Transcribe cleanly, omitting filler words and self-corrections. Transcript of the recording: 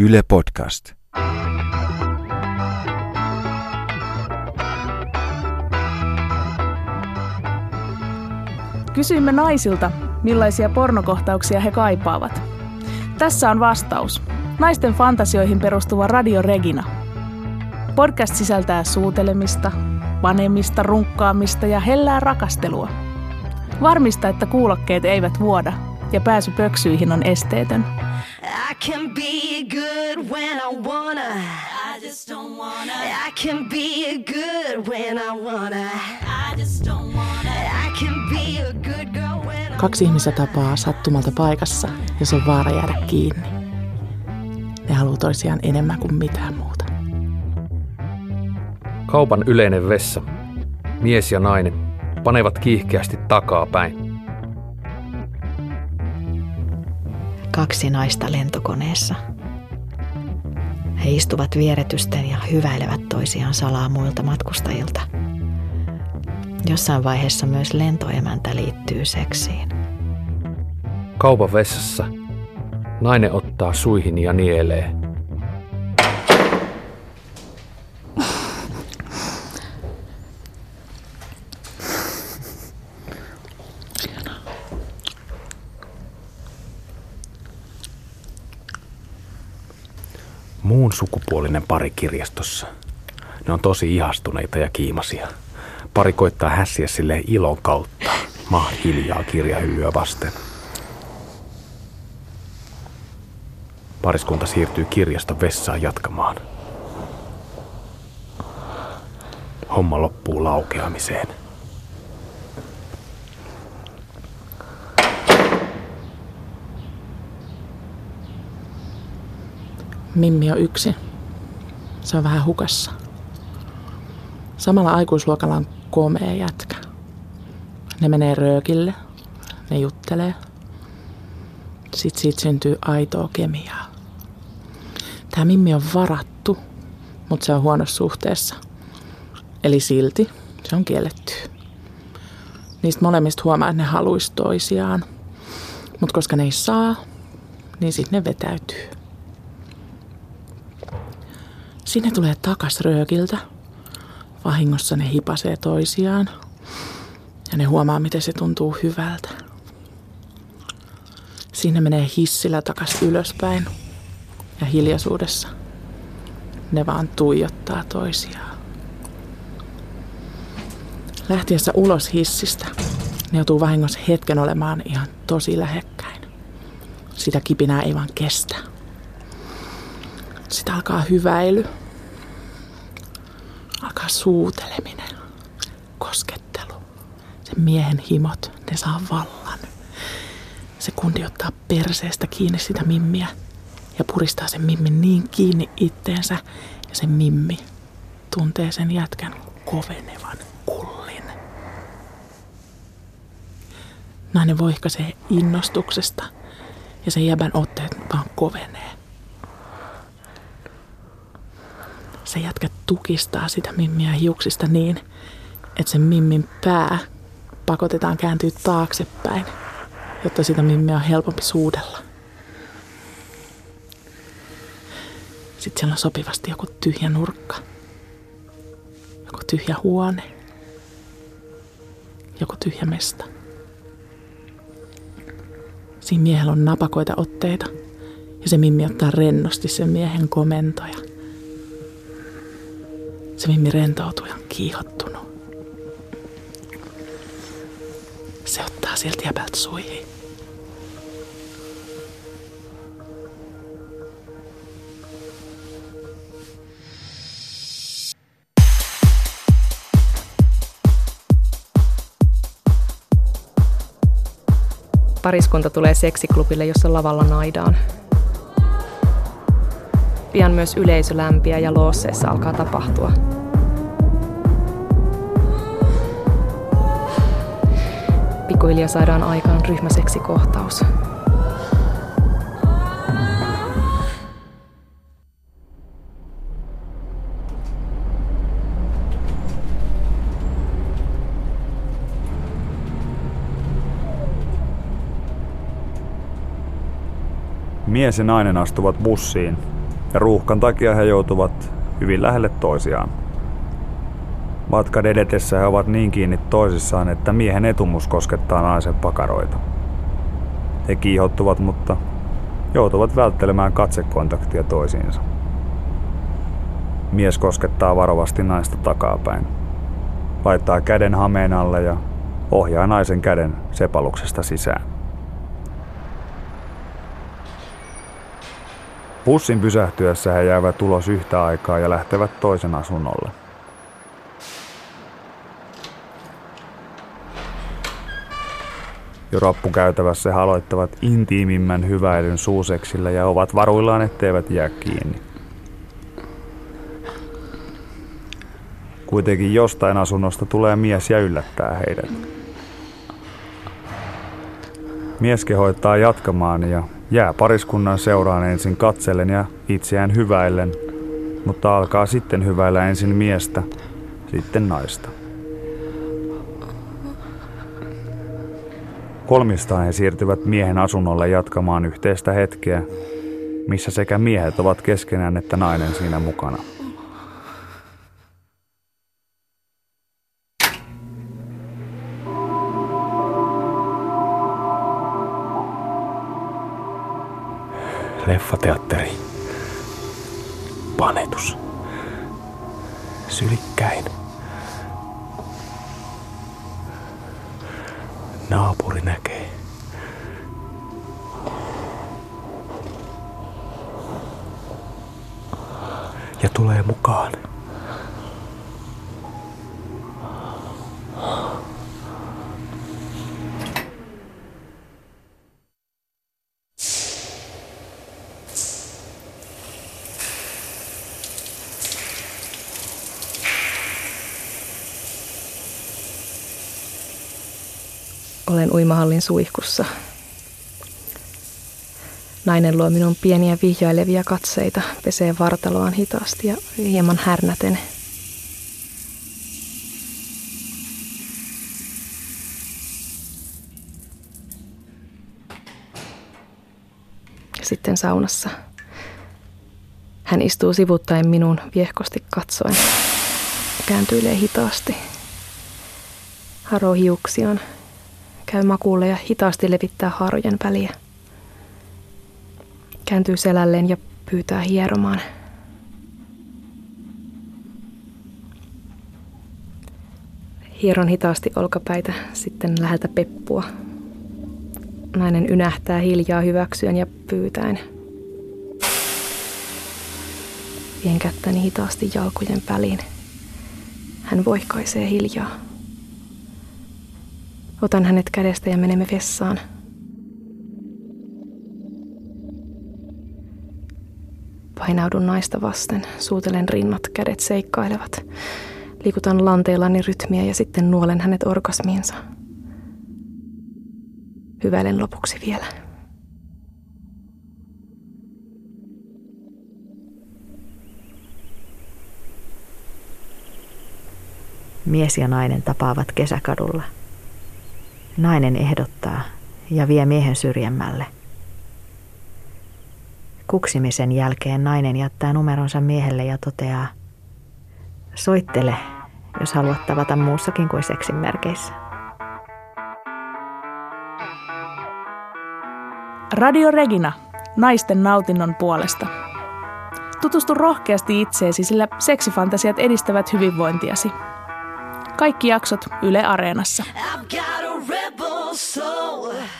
Yle Podcast. Kysyimme naisilta, millaisia pornokohtauksia he kaipaavat. Tässä on vastaus. Naisten fantasioihin perustuva Radio Regina. Podcast sisältää suutelemista, panemista, runkkaamista ja hellää rakastelua. Varmista, että kuulokkeet eivät vuoda ja pääsy pöksyihin on esteetön. I can be good when I wanna. I just don't wanna. I can be good when I wanna. I just don't wanna. I can be a good girl when I. Kaksi ihmistä tapaa sattumalta paikassa, jos on vaara jäädä kiinni. Ne haluaa toisiaan enemmän kuin mitään muuta. Kaupan yleinen vessa. Mies ja nainen panevat kiihkeästi takapäin. Kaksi naista lentokoneessa. He istuvat vieretysten ja hyväilevät toisiaan salaa muilta matkustajilta. Jossain vaiheessa myös lentoemäntä liittyy seksiin. Kaupan vessassa nainen ottaa suihin ja nielee. Muun sukupuolinen pari kirjastossa. Ne on tosi ihastuneita ja kiimaisia. Pari koittaa hässiä silleen ilon kautta. Maa hiljaa kirjahyllyä vasten. Pariskunta siirtyy kirjaston vessaan jatkamaan. Homma loppuu laukeamiseen. Mimmi on yksin. Se on vähän hukassa. Samalla aikuisluokalla on komea jätkä. Ne menee röökille. Ne juttelee. Sitten siitä syntyy aitoa kemiaa. Tämä Mimmi on varattu, mutta se on huonossa suhteessa. Eli silti se on kielletty. Niistä molemmista huomaa, että ne haluaisi toisiaan. Mutta koska ne ei saa, niin sitten ne vetäytyy. Sinne tulee takas röökiltä. Vahingossa ne hipasee toisiaan. Ja ne huomaa, miten se tuntuu hyvältä. Sinne menee hissillä takas ylöspäin. Ja hiljaisuudessa ne vaan tuijottaa toisiaan. Lähtiessä ulos hissistä ne joutuu vahingossa hetken olemaan ihan tosi lähekkäin. Sitä kipinää ei vaan kestä. Sitten alkaa hyväily. Alkaa suuteleminen, koskettelu. Sen miehen himot, ne saa vallan. Se kundi ottaa perseestä kiinni sitä mimmiä ja puristaa sen mimmin niin kiinni itteensä. Ja se mimmi tuntee sen jätkän kovenevan kullin. Nainen voihkaisee innostuksesta ja sen jäbän otteet vaan kovenee. Se jätkä tukistaa sitä mimmiä hiuksista niin, että sen mimmin pää pakotetaan kääntyä taaksepäin, jotta sitä mimmiä on helpompi suudella. Sitten siellä on sopivasti joku tyhjä nurkka, joku tyhjä huone, joku tyhjä mesta. Siinä miehellä on napakoita otteita ja se mimmi ottaa rennosti sen miehen komentoja. Se mimmi rentoutuu ja on kiihottunut. Se ottaa sieltä jäbältä suihin. Pariskunta tulee seksiklubille, jossa lavalla naidaan. Pian myös yleisö lämpiää ja loosseessa alkaa tapahtua. Pikkuhiljaa saadaan aikaan ryhmäseksikohtaus. Mies ja nainen astuvat bussiin. ja ruuhkan takia he joutuvat hyvin lähelle toisiaan. Matkan edetessä he ovat niin kiinni toisissaan, että miehen etumus koskettaa naisen pakaroita. He kiihottuvat, mutta joutuvat välttelemään katsekontaktia toisiinsa. Mies koskettaa varovasti naista takapäin, laittaa käden hameen alle ja ohjaa naisen käden sepaluksesta sisään. Pussin pysähtyessä he jäävät ulos yhtä aikaa ja lähtevät toisen asunnolle. Jo rappukäytävässä aloittavat intiimimmän hyväilyn suuseksillä ja ovat varuillaan, etteivät jää kiinni. Kuitenkin jostain asunnosta tulee mies ja yllättää heidät. Mies kehoittaa jatkamaan ja jää pariskunnan seuraan ensin katsellen ja itseään hyväillen, mutta alkaa sitten hyväillä ensin miestä, sitten naista. Kolmistaan he siirtyvät miehen asunnolle jatkamaan yhteistä hetkeä, missä sekä miehet ovat keskenään että nainen siinä mukana. Leffateatteri. Panetus. Sylikkäin. Naapuri näkee. Ja tulee mukaan. Olen uimahallin suihkussa. Nainen luo minun pieniä vihjailevia katseita, pesee vartaloaan hitaasti ja hieman härnäten. Sitten saunassa. Hän istuu sivuttaen minuun viehkosti katsoen. Kääntyilee hitaasti. Haroo hiuksiaan. Käy makuulle ja hitaasti levittää haarojen väliä. Kääntyy selälleen ja pyytää hieromaan. Hieron hitaasti olkapäitä, sitten läheltä peppua. Nainen ynähtää hiljaa hyväksyen ja pyytäen. Vien kättäni hitaasti jalkojen väliin. Hän voihkaisee hiljaa. Otan hänet kädestä ja menemme vessaan. Painaudun naista vasten, suutelen rinnat, kädet seikkailevat. Liikutan lanteillani rytmiä ja sitten nuolen hänet orgasmiinsa. Hyväilen lopuksi vielä. Mies ja nainen tapaavat kesäkadulla. Nainen ehdottaa ja vie miehen syrjemmälle. Kuksimisen jälkeen nainen jättää numeronsa miehelle ja toteaa: "Soittele, jos haluat tavata muussakin kuin seksin merkeissä." Radio Regina, naisten nautinnon puolesta. Tutustu rohkeasti itseesi, sillä seksifantasiat edistävät hyvinvointiasi. Kaikki jaksot Yle Areenassa. I've got a rebel soul.